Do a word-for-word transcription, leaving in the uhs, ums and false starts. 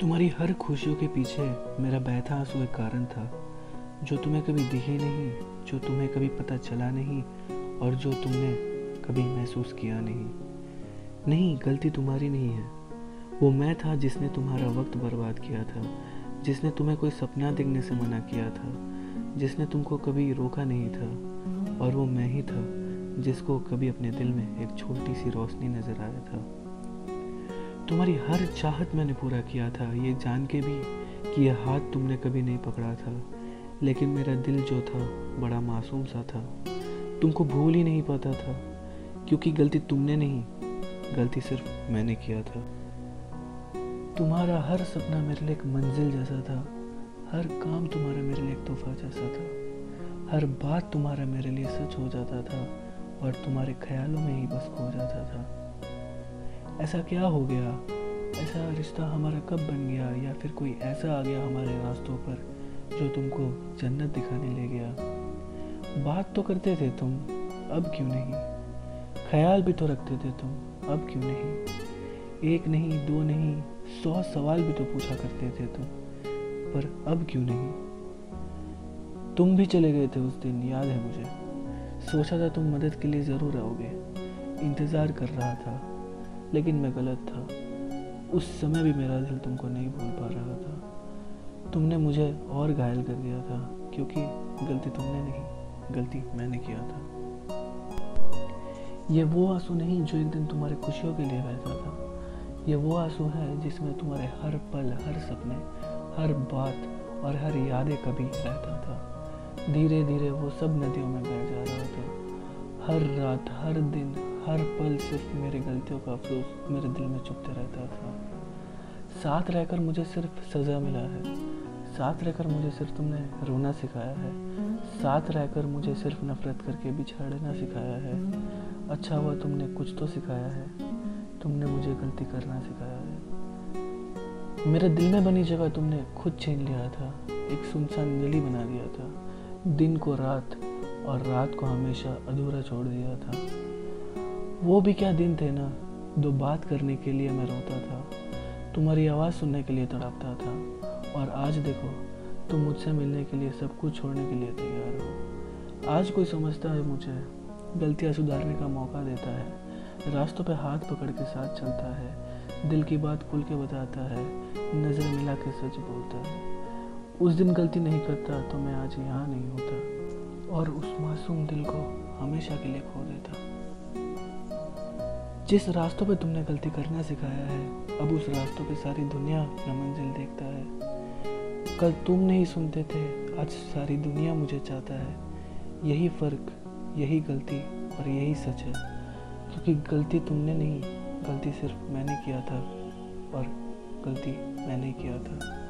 तुम्हारी हर खुशियों के पीछे मेरा बहता आंसू एक कारण था, जो तुम्हें कभी दिखे नहीं, जो तुम्हें कभी पता चला नहीं और जो तुमने कभी महसूस किया नहीं। नहीं, गलती तुम्हारी नहीं है। वो मैं था जिसने तुम्हारा वक्त बर्बाद किया था, जिसने तुम्हें कोई सपना देखने से मना किया था, जिसने तुमको कभी रोका नहीं था, और वो मैं ही था जिसको कभी अपने दिल में एक छोटी सी रोशनी नजर आया था। तुम्हारी हर चाहत मैंने पूरा किया था, ये जान के भी कि यह हाथ तुमने कभी नहीं पकड़ा था, लेकिन मेरा दिल जो था बड़ा मासूम सा था, तुमको भूल ही नहीं पाता था, क्योंकि गलती तुमने नहीं, गलती सिर्फ मैंने किया था। तुम्हारा हर सपना मेरे लिए एक मंजिल जैसा था, हर काम तुम्हारा मेरे लिए एक तोहफा जैसा था, हर बात तुम्हारा मेरे लिए सच हो जाता था और तुम्हारे ख्यालों में ही बस खो जाता था। ऐसा क्या हो गया, ऐसा रिश्ता हमारा कब बन गया, या फिर कोई ऐसा आ गया हमारे रास्तों पर जो तुमको जन्नत दिखाने ले गया। बात तो करते थे तुम, अब क्यों नहीं, ख्याल भी तो रखते थे तुम, अब क्यों नहीं, एक नहीं, दो नहीं, सौ सवाल भी तो पूछा करते थे तुम, पर अब क्यों नहीं। तुम भी चले गए थे उस दिन, याद है मुझे, सोचा था तुम मदद के लिए ज़रूर आओगे, इंतज़ार कर रहा था, लेकिन मैं गलत था। उस समय भी मेरा दिल तुमको नहीं भूल पा रहा था, तुमने मुझे और घायल कर दिया था, क्योंकि गलती तुमने नहीं, गलती मैंने किया था। ये वो आंसू नहीं जो एक दिन तुम्हारे खुशियों के लिए बहता था, ये वो आंसू है जिसमें तुम्हारे हर पल, हर सपने, हर बात और हर यादें कभी रहता था। धीरे धीरे वो सब नदियों में बह जा रहा था। हर रात, हर दिन, हर पल सिर्फ मेरी गलतियों का अफसोस मेरे दिल में चुपते रहता था। साथ रहकर मुझे सिर्फ सज़ा मिला है, साथ रहकर मुझे सिर्फ तुमने रोना सिखाया है, साथ रहकर मुझे सिर्फ नफरत करके बिछड़ना सिखाया है। अच्छा हुआ तुमने कुछ तो सिखाया है, तुमने मुझे गलती करना सिखाया है। मेरे दिल में बनी जगह तुमने खुद छीन लिया था, एक सुनसान गली बना दिया था, दिन को रात और रात को हमेशा अधूरा छोड़ दिया था। वो भी क्या दिन थे ना, दो बात करने के लिए मैं रोता था, तुम्हारी आवाज़ सुनने के लिए तड़पता था, और आज देखो तुम मुझसे मिलने के लिए सब कुछ छोड़ने के लिए तैयार हो। आज कोई समझता है मुझे, गलतियाँ सुधारने का मौका देता है, रास्तों पर हाथ पकड़ के साथ चलता है, दिल की बात खुल के बताता है, नज़र मिला के सच बोलता है। उस दिन गलती नहीं करता तो मैं आज यहाँ नहीं होता और उस मासूम दिल को हमेशा के लिए खो देता। जिस रास्तों पे तुमने गलती करना सिखाया है, अब उस रास्तों पे सारी दुनिया अपना मंजिल देखता है। कल तुम नहीं सुनते थे, आज सारी दुनिया मुझे चाहता है। यही फ़र्क, यही गलती और यही सच है, क्योंकि गलती तुमने नहीं, गलती सिर्फ मैंने किया था और गलती मैंने किया था।